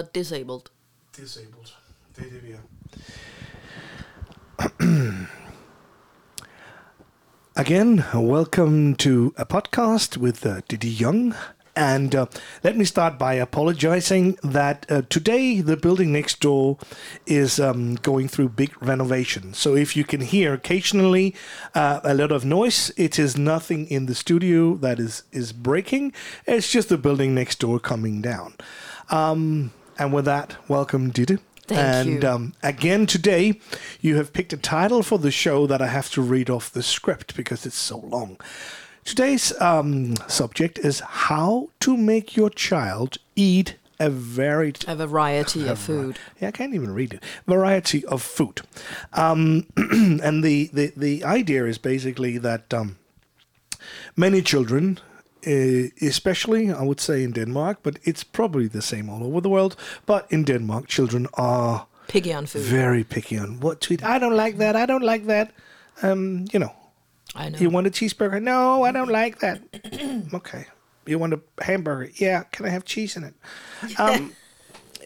Og disabled. Disabled. Det er det, vi er. Again, welcome to a podcast with Didi Young. And let me start by apologizing that today the building next door is going through big renovations. So if you can hear occasionally a lot of noise, it is nothing in the studio that is breaking. It's just the building next door coming down. And with that, welcome, Didi. Thank you. Again, today, you have picked a title for the show that I have to read off the script because it's so long. Today's subject is how to make your child eat a variety of food. Yeah, I can't even read it. Variety of food. And the idea is basically that many children, especially I would say in Denmark, but it's probably the same all over the world, but in Denmark children are picky on food. Very picky on what to eat. I don't like that. I know. You want a cheeseburger? No, I don't like that. Okay. You want a hamburger? Yeah. Can I have cheese in it?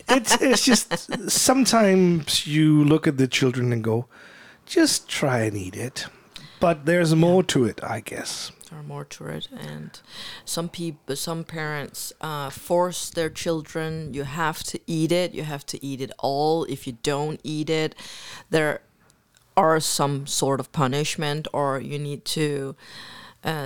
It's just sometimes you look at the children and go, just try and eat it. But there's more to it, I guess. There's more to it. And some parents force their children, you have to eat it. You have to eat it all. If you don't eat it, there are some sort of punishment, or you need to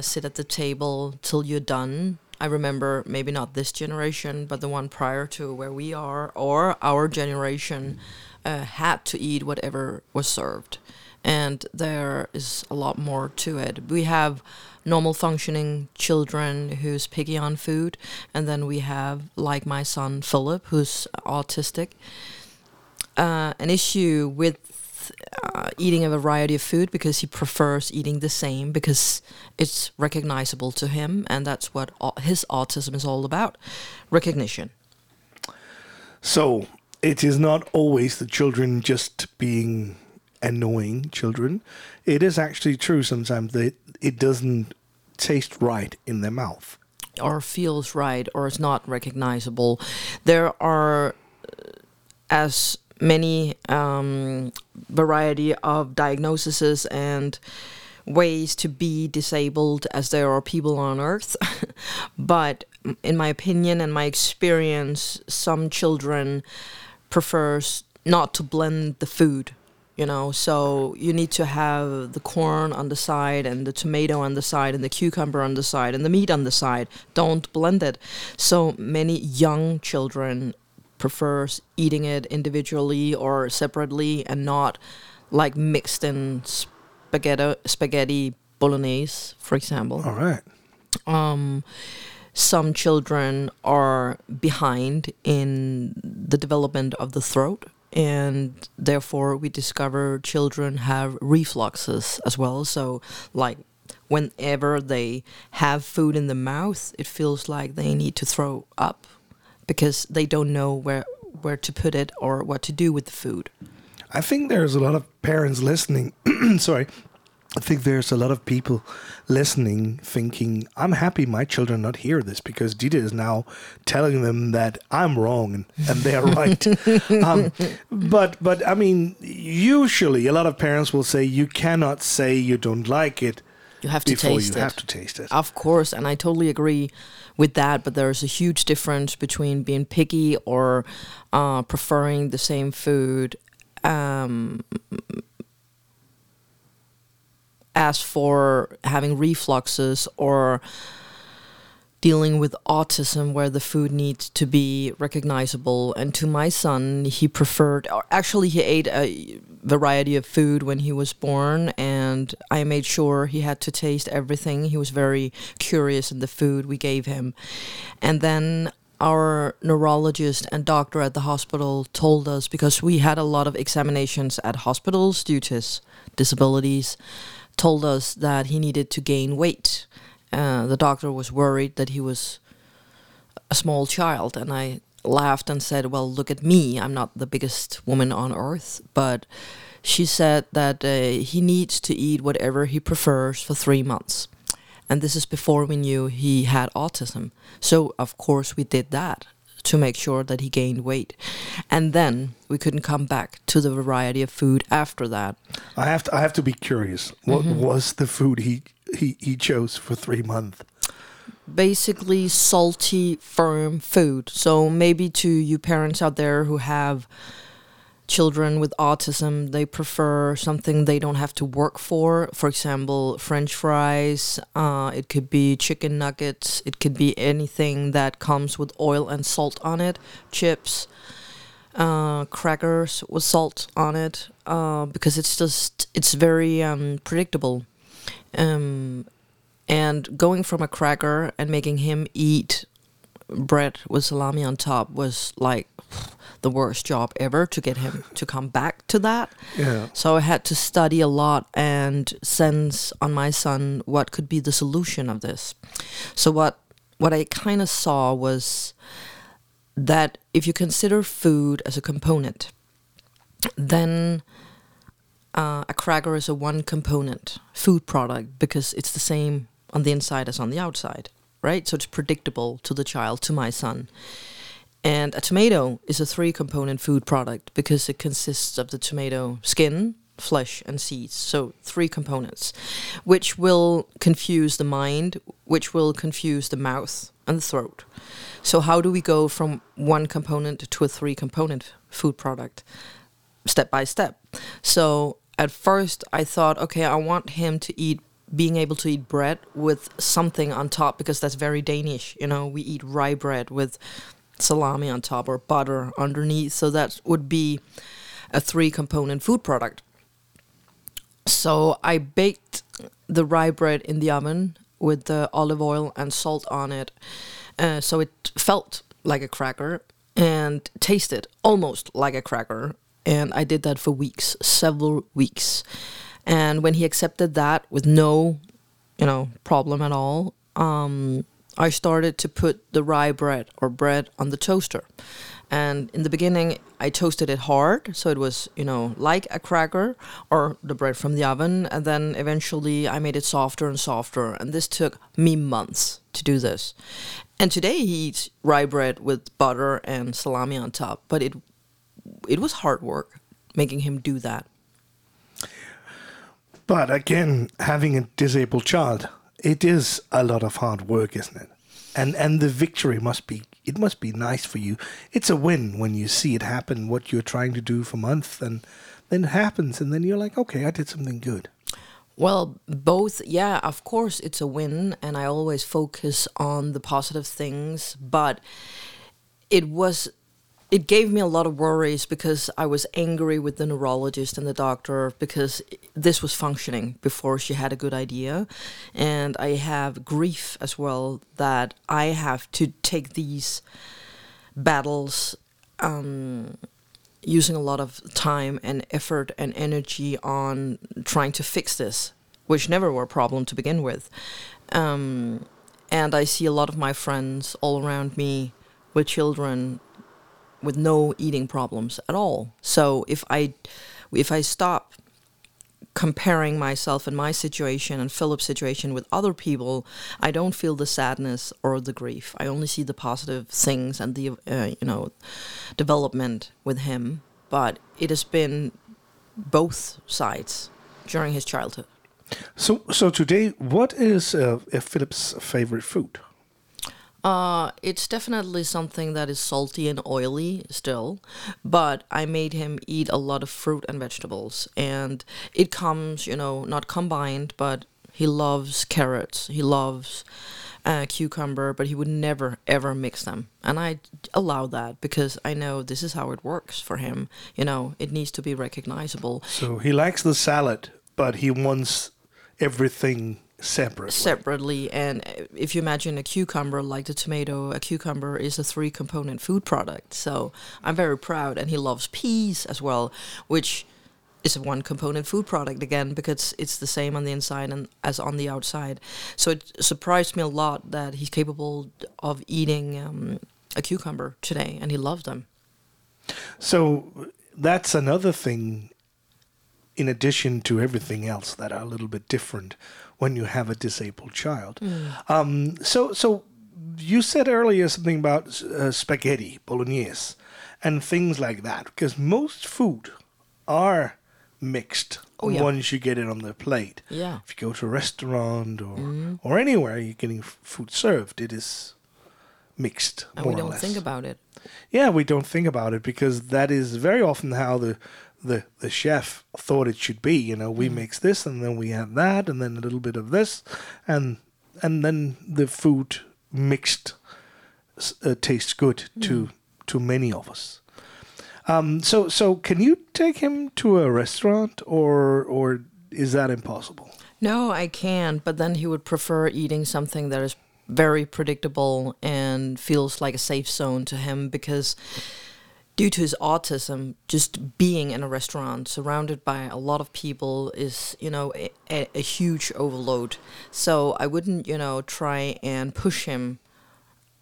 sit at the table till you're done. I remember maybe not this generation, but the one prior to where we are, or our generation, had to eat whatever was served. And there is a lot more to it. We have normal functioning children who's picky on food, and then we have, like my son Philip, who's autistic, an issue with eating a variety of food because he prefers eating the same because it's recognizable to him, and that's what his autism is all about, recognition. So it is not always the children just being annoying children. It is actually true sometimes that it doesn't taste right in their mouth. Or feels right, or it's not recognizable. There are as many variety of diagnoses and ways to be disabled as there are people on earth. But in my opinion and my experience, some children prefers not to blend the food, so you need to have the corn on the side and the tomato on the side and the cucumber on the side and the meat on the side. Don't blend it. So many young children prefers eating it individually or separately and not like mixed in spaghetti bolognese, for example. All right. Some children are behind in the development of the throat, and therefore we discover children have refluxes as well. So like whenever they have food in the mouth, it feels like they need to throw up, because they don't know where to put it or what to do with the food. I think there's a lot of parents listening. Sorry. I think there's a lot of people listening thinking, I'm happy my children not hear this because Didi is now telling them that I'm wrong and they're right. But I mean, usually a lot of parents will say you cannot say you don't like it. You have to taste it. You have to taste it. Of course, and I totally agree with that, but there's a huge difference between being picky or preferring the same food. As for having refluxes or dealing with autism, where the food needs to be recognizable. And to my son, he ate a variety of food when he was born, and I made sure he had to taste everything. He was very curious in the food we gave him. And then our neurologist and doctor at the hospital told us, because we had a lot of examinations at hospitals due to his disabilities, told us that he needed to gain weight. The doctor was worried that he was a small child, and I laughed and said, well, look at me, I'm not the biggest woman on earth. But she said that he needs to eat whatever he prefers for 3 months. And this is before we knew he had autism. So, of course, we did that to make sure that he gained weight. And then we couldn't come back to the variety of food after that. I have to be curious. What was the food he chose for 3 months? Basically salty, firm food. So maybe to you parents out there who have children with autism, they prefer something they don't have to work for example, French fries, it could be chicken nuggets, it could be anything that comes with oil and salt on it, chips, crackers with salt on it, because it's very predictable. And going from a cracker and making him eat bread with salami on top was like the worst job ever to get him to come back to that. Yeah. So I had to study a lot and sense on my son what could be the solution of this. So what I kind of saw was that if you consider food as a component, then a cracker is a one component food product because it's the same on the inside as on the outside, right? So it's predictable to the child, to my son. And a tomato is a three-component food product because it consists of the tomato skin, flesh, and seeds. So three components, which will confuse the mind, which will confuse the mouth and the throat. So how do we go from one component to a three-component food product? Step by step. So at first I thought, okay, I want him to eat being able to eat bread with something on top because that's very Danish. You know, we eat rye bread with salami on top or butter underneath. So that would be a three-component food product. So I baked the rye bread in the oven with the olive oil and salt on it. So it felt like a cracker and tasted almost like a cracker. And I did that for weeks, several weeks. And when he accepted that with no, problem at all, I started to put the rye bread or bread on the toaster. And in the beginning, I toasted it hard. So it was, like a cracker or the bread from the oven. And then eventually I made it softer and softer. And this took me months to do this. And today he eats rye bread with butter and salami on top. But it was hard work making him do that. But again, having a disabled child, it is a lot of hard work, isn't it? And the victory must be nice for you. It's a win when you see it happen, what you're trying to do for months, and then it happens, and then you're like, okay, I did something good. Well, both, yeah, of course it's a win, and I always focus on the positive things, but it gave me a lot of worries because I was angry with the neurologist and the doctor because this was functioning before she had a good idea. And I have grief as well that I have to take these battles using a lot of time and effort and energy on trying to fix this, which never were a problem to begin with. And I see a lot of my friends all around me with children with no eating problems at all. So if I stop comparing myself and my situation and Philip's situation with other people, I don't feel the sadness or the grief. I only see the positive things and the development with him. But it has been both sides during his childhood. So today, what is Philip's favorite food? It's definitely something that is salty and oily still, but I made him eat a lot of fruit and vegetables, and it comes, not combined, but he loves carrots, he loves cucumber, but he would never, ever mix them. And I allow that because I know this is how it works for him. It needs to be recognizable. So he likes the salad, but he wants everything separately. And if you imagine a cucumber like the tomato, a cucumber is a three-component food product. So I'm very proud. And he loves peas as well, which is a one-component food product again because it's the same on the inside and as on the outside. So it surprised me a lot that he's capable of eating a cucumber today, and he loved them. So that's another thing. In addition to everything else that are a little bit different when you have a disabled child. So you said earlier something about spaghetti, bolognese, and things like that, because most food are mixed once you get it on the plate. Yeah. If you go to a restaurant or anywhere you're getting food served, it is mixed, and more or less. And we don't think about it. Yeah, we don't think about it, because that is very often how the chef thought it should be. You know, we mix this, and then we add that, and then a little bit of this, and then the food mixed tastes good to many of us. So can you take him to a restaurant, or is that impossible? No, I can't. But then he would prefer eating something that is very predictable and feels like a safe zone to him, because due to his autism, just being in a restaurant surrounded by a lot of people is, you know, a huge overload. So I wouldn't, you know, try and push him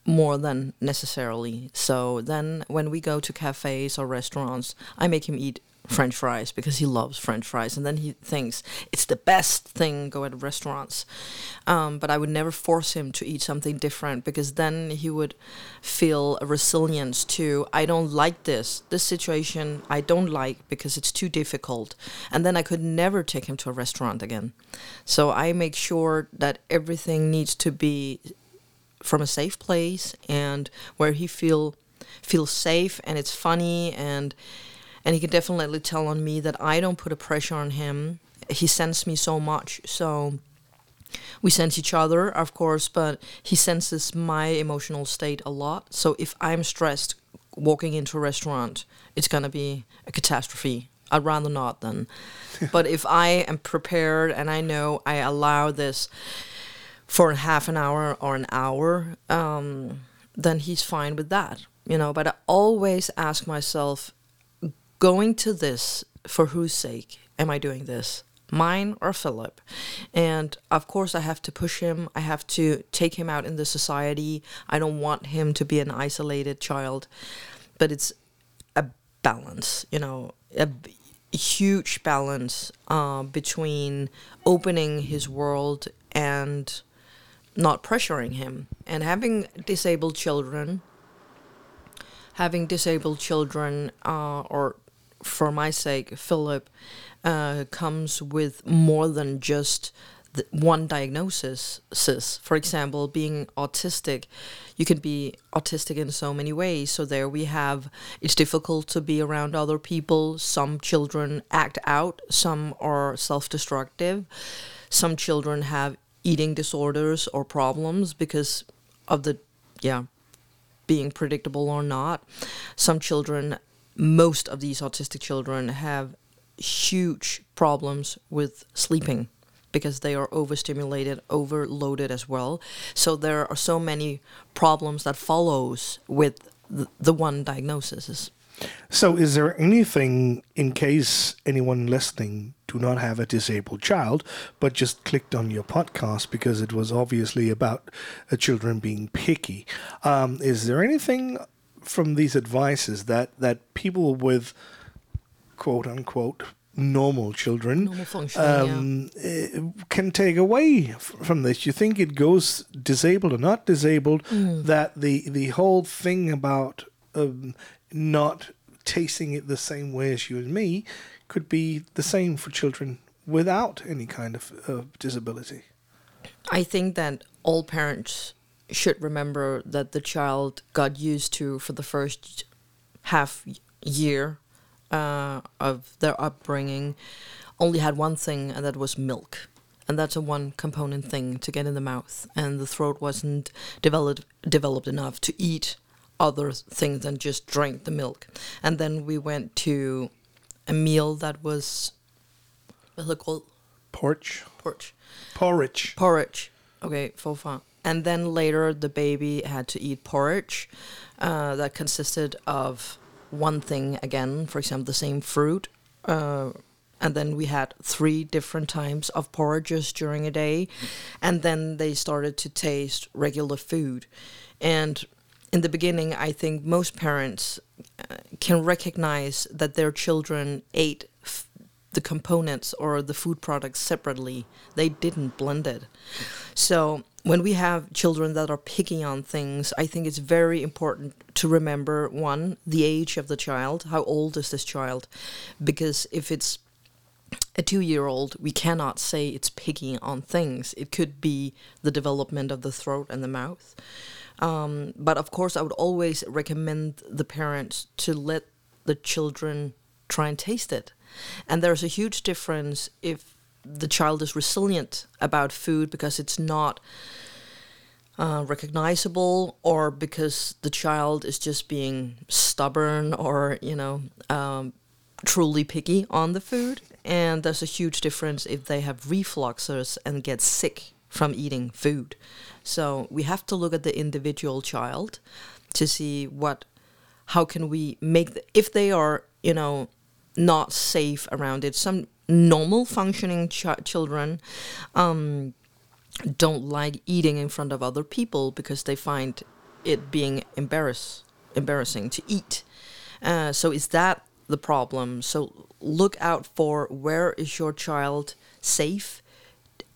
more than necessarily. So then when we go to cafes or restaurants, I make him eat French fries because he loves French fries. And then he thinks it's the best thing, go at restaurants. But I would never force him to eat something different, because then he would feel a resilience to, I don't like this situation I don't like because it's too difficult. And then I could never take him to a restaurant again. So I make sure that everything needs to be from a safe place, and where he feels safe, and it's funny, and he can definitely tell on me that I don't put a pressure on him. He sends me so much, so we sense each other, of course, but he senses my emotional state a lot. So if I'm stressed walking into a restaurant, it's gonna be a catastrophe. I'd rather not then. But if I am prepared and I know I allow this for half an hour or an hour, then he's fine with that, you know. But I always ask myself, going to this, for whose sake am I doing this? Mine or Philip? And of course I have to push him. I have to take him out in the society. I don't want him to be an isolated child. But it's a balance, you know, a huge balance between opening his world and not pressuring him. And having disabled children, or for my sake, Philip, comes with more than just one diagnosis. For example, being autistic, you can be autistic in so many ways. So there we have, it's difficult to be around other people. Some children act out, some are self-destructive. Some children have eating disorders or problems because of the, being predictable or not. Some children, most of these autistic children, have huge problems with sleeping because they are overstimulated, overloaded as well. So there are so many problems that follows with the one diagnosis. So is there anything, in case anyone listening do not have a disabled child, but just clicked on your podcast because it was obviously about children being picky, is there anything from these advices that people with quote-unquote normal children can take away from this? You think it goes, disabled or not disabled, that the whole thing about not tasting it the same way as you and me could be the same for children without any kind of disability? I think that all parents should remember that the child got used to, for the first half year of their upbringing, only had one thing, and that was milk. And that's a one-component thing to get in the mouth. And the throat wasn't developed enough to eat other things than just drink the milk. And then we went to a meal that was, what's it called? Porridge. Okay, faux pas. And then later the baby had to eat porridge that consisted of one thing again, for example, the same fruit. And then we had 3 different types of porridges during a day. And then they started to taste regular food. And in the beginning, I think most parents can recognize that their children ate the components or the food products separately. They didn't blend it. So when we have children that are picking on things, I think it's very important to remember, one, the age of the child. How old is this child? Because if it's a 2-year-old, we cannot say it's picking on things. It could be the development of the throat and the mouth. But of course, I would always recommend the parents to let the children try and taste it. And there's a huge difference if the child is resilient about food because it's not recognizable, or because the child is just being stubborn or, truly picky on the food. And there's a huge difference if they have refluxes and get sick from eating food. So we have to look at the individual child to see how can we make if they are, not safe around it. Some normal functioning children don't like eating in front of other people because they find it being embarrassing to eat. So is that the problem? So look out for where is your child safe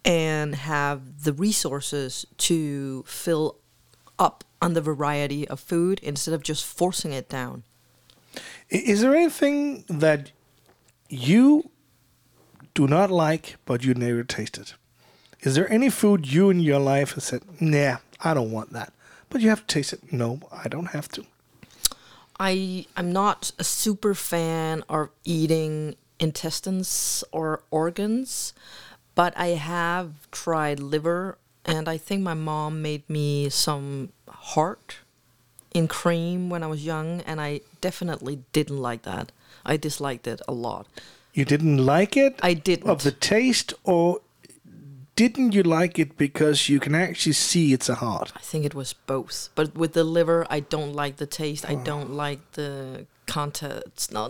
and have the resources to fill up on the variety of food instead of just forcing it down. Is there anything that you do not like, but you never tasted? Is there any food you in your life have said, nah, I don't want that, but you have to taste it? No, I don't have to. I'm not a super fan of eating intestines or organs, but I have tried liver, and I think my mom made me some heart in cream when I was young, and I definitely didn't like that. I disliked it a lot. You didn't like it? I didn't. Of the taste, or didn't you like it because you can actually see it's a heart? I think it was both. But with the liver, I don't like the taste. Oh. I don't like the contents. No.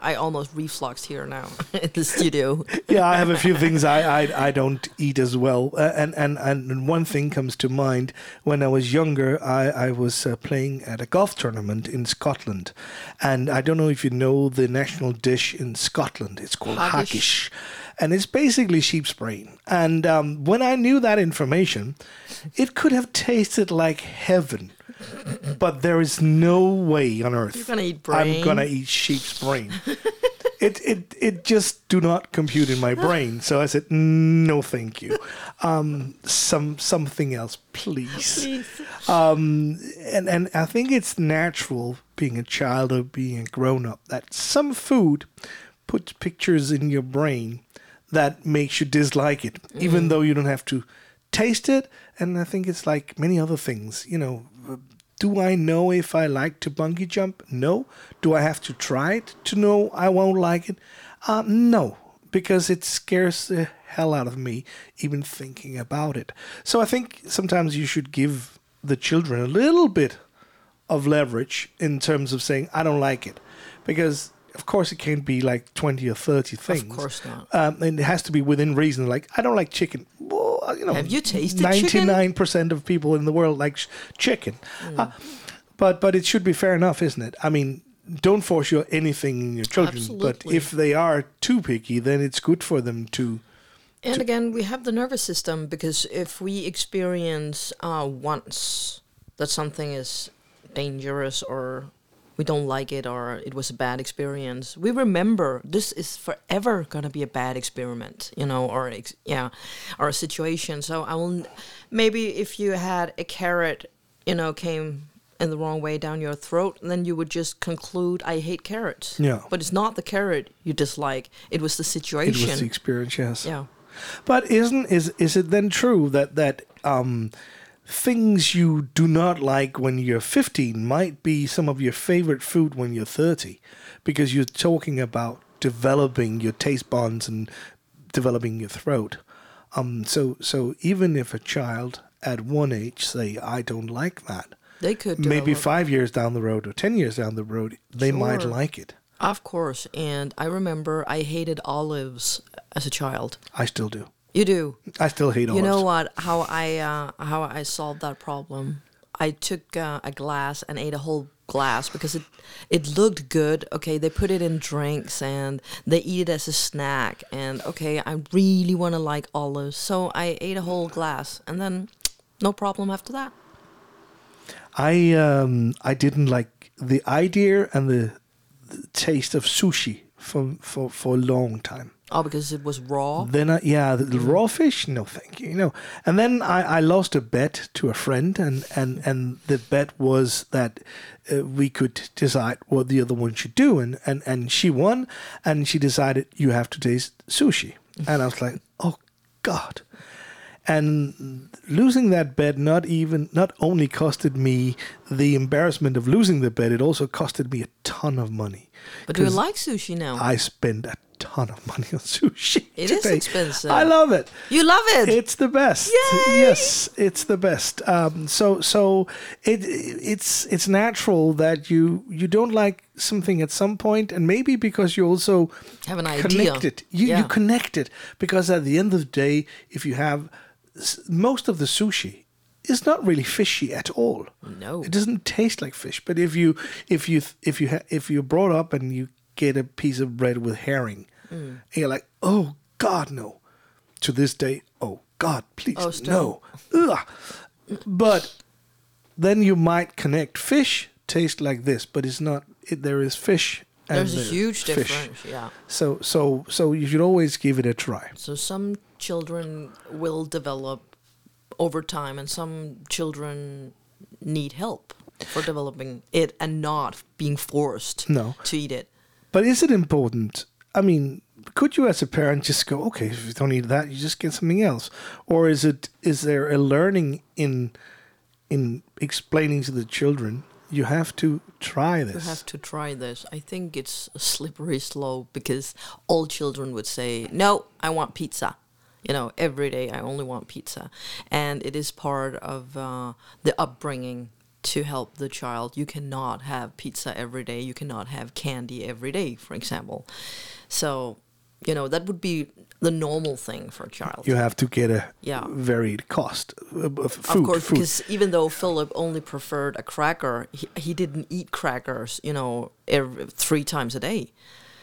I almost refluxed here now in the studio. Yeah, I have a few things I don't eat as well. And one thing comes to mind. When I was younger, I was playing at a golf tournament in Scotland. And I don't know if you know the national dish in Scotland. It's called haggis. And it's basically sheep's brain. And when I knew that information, it could have tasted like heaven. But there is no way on earth I'm going to eat sheep's brain. It just do not compute in my brain. So I said, no, thank you. Something else, please. And I think it's natural, being a child or being a grown-up, that some food puts pictures in your brain that makes you dislike it, even though you don't have to taste it. And I think it's like many other things, do I know if I like to bungee jump? No. Do I have to try it to know I won't like it? No, because it scares the hell out of me even thinking about it. So I think sometimes you should give the children a little bit of leverage in terms of saying, I don't like it, because of course it can't be like 20 or 30 things. Of course not. And it has to be within reason. Like, I don't like chicken. Well, have you tasted 99% chicken? 99% of people in the world like chicken. But it should be fair enough, isn't it? I mean, don't force anything in your children. Absolutely. But if they are too picky, then it's good for them to... And again, we have the nervous system, because if we experience once that something is dangerous or... we don't like it, or it was a bad experience, we remember this is forever going to be a bad experiment, or a situation. So I will, maybe if you had a carrot, came in the wrong way down your throat, then you would just conclude, I hate carrots. Yeah. But it's not the carrot you dislike. It was the situation. It was the experience, yes. Yeah. But is it then true that things you do not like when you're 15 might be some of your favorite food when you're 30, because you're talking about developing your taste buds and developing your throat. So even if a child at one age say, I don't like that, they could maybe 5 years down the road or 10 years down the road, they might like it. Of course. And I remember I hated olives as a child. I still do. You do. I still hate olives. You know what? How I solved that problem? I took a glass and ate a whole glass because it looked good. Okay, they put it in drinks and they eat it as a snack. And okay, I really want to like olives, so I ate a whole glass, and then no problem after that. I didn't like the idea and the taste of sushi for a long time. Oh, because it was raw? Then, the raw fish? No, thank you. And then I lost a bet to a friend, and the bet was that we could decide what the other one should do, and she won, and she decided you have to taste sushi. And I was like, oh, God. And losing that bet not only costed me the embarrassment of losing the bet, it also costed me a ton of money. But do you like sushi now? I spend a ton of money on sushi. It is expensive. I love it. You love it. It's the best. Yay! Yes, it's the best. So it's natural that you don't like something at some point, and maybe because you also have an idea. You connect it, because at the end of the day, if you have most of the sushi, it's not really fishy at all. No, it doesn't taste like fish. But if you're brought up and you get a piece of bread with herring, and you're like, oh God, no. To this day, oh God, please, no. Ugh. But then you might connect fish taste like this, but it's not. There is fish. There's a huge difference. Yeah. So you should always give it a try. So some children will develop over time, and some children need help for developing it and not being forced to eat it. But is it important? I mean, could you as a parent just go, okay, if you don't eat that, you just get something else? Or is there a learning in explaining to the children, you have to try this? You have to try this. I think it's a slippery slope, because all children would say, no, I want pizza. Every day I only want pizza. And it is part of the upbringing to help the child. You cannot have pizza every day. You cannot have candy every day, for example. So, that would be the normal thing for a child. You have to get a varied cost of food. Of course, because even though Philip only preferred a cracker, he didn't eat crackers, three times a day.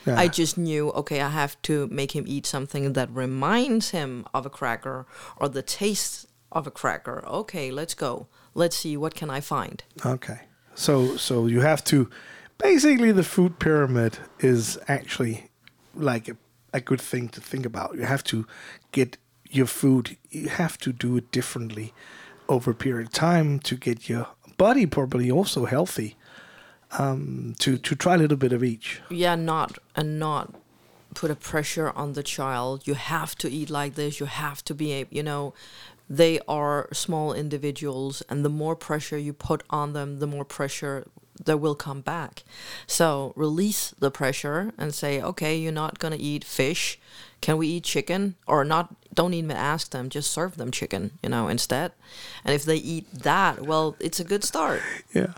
Yeah. I just knew, okay, I have to make him eat something that reminds him of a cracker or the taste of a cracker. Okay, let's go. Let's see, what can I find? Okay. So you have to... Basically, the food pyramid is actually like a good thing to think about. You have to get your food. You have to do it differently over a period of time to get your body probably also healthy, to try a little bit of each. Yeah, not put a pressure on the child. You have to eat like this. You have to be able... They are small individuals, and the more pressure you put on them, the more pressure they will come back. So release the pressure and say, okay, you're not going to eat fish. Can we eat chicken? Or not, don't even ask them, just serve them chicken, instead. And if they eat that, well, it's a good start. Yeah.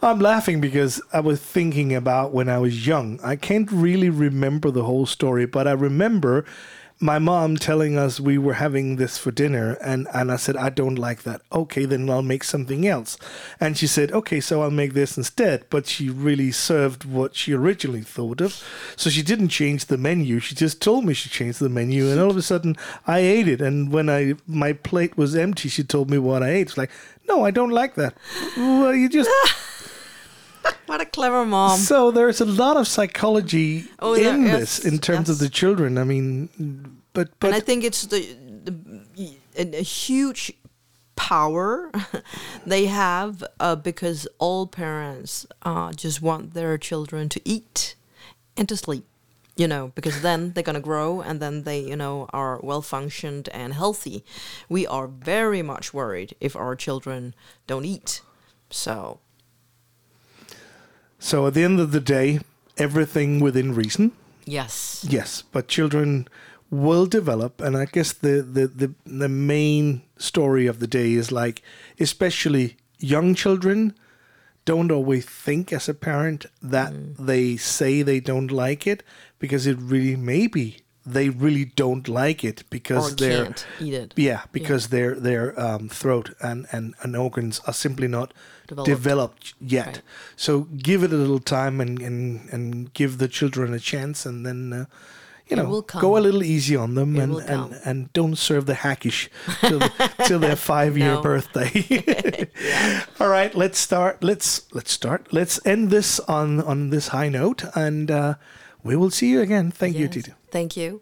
I'm laughing because I was thinking about when I was young. I can't really remember the whole story, but I remember my mom telling us we were having this for dinner, and I said, I don't like that. Okay, then I'll make something else. And she said, okay, so I'll make this instead. But she really served what she originally thought of. So she didn't change the menu. She just told me she changed the menu, and all of a sudden I ate it. And when my plate was empty, she told me what I ate. It's like, no, I don't like that. Well, you just... What a clever mom. So there's a lot of psychology in terms of the children. I mean, but and I think it's a huge power they have, because all parents just want their children to eat and to sleep, because then they're going to grow, and then they, are well-functioned and healthy. We are very much worried if our children don't eat. So at the end of the day, everything within reason. Yes. Yes, but children will develop, and I guess the main story of the day is like, especially young children don't always think as a parent that they say they don't like it, because it really may be they really don't like it because they can't eat it. Yeah, because their throat and organs are simply not developed yet. Right. So give it a little time and give the children a chance, and then go a little easy on them and don't serve the hackish till their 5-year birthday. Yeah. All right, let's start. Let's end this on this high note, and we will see you again. Thank you, Didi. Thank you.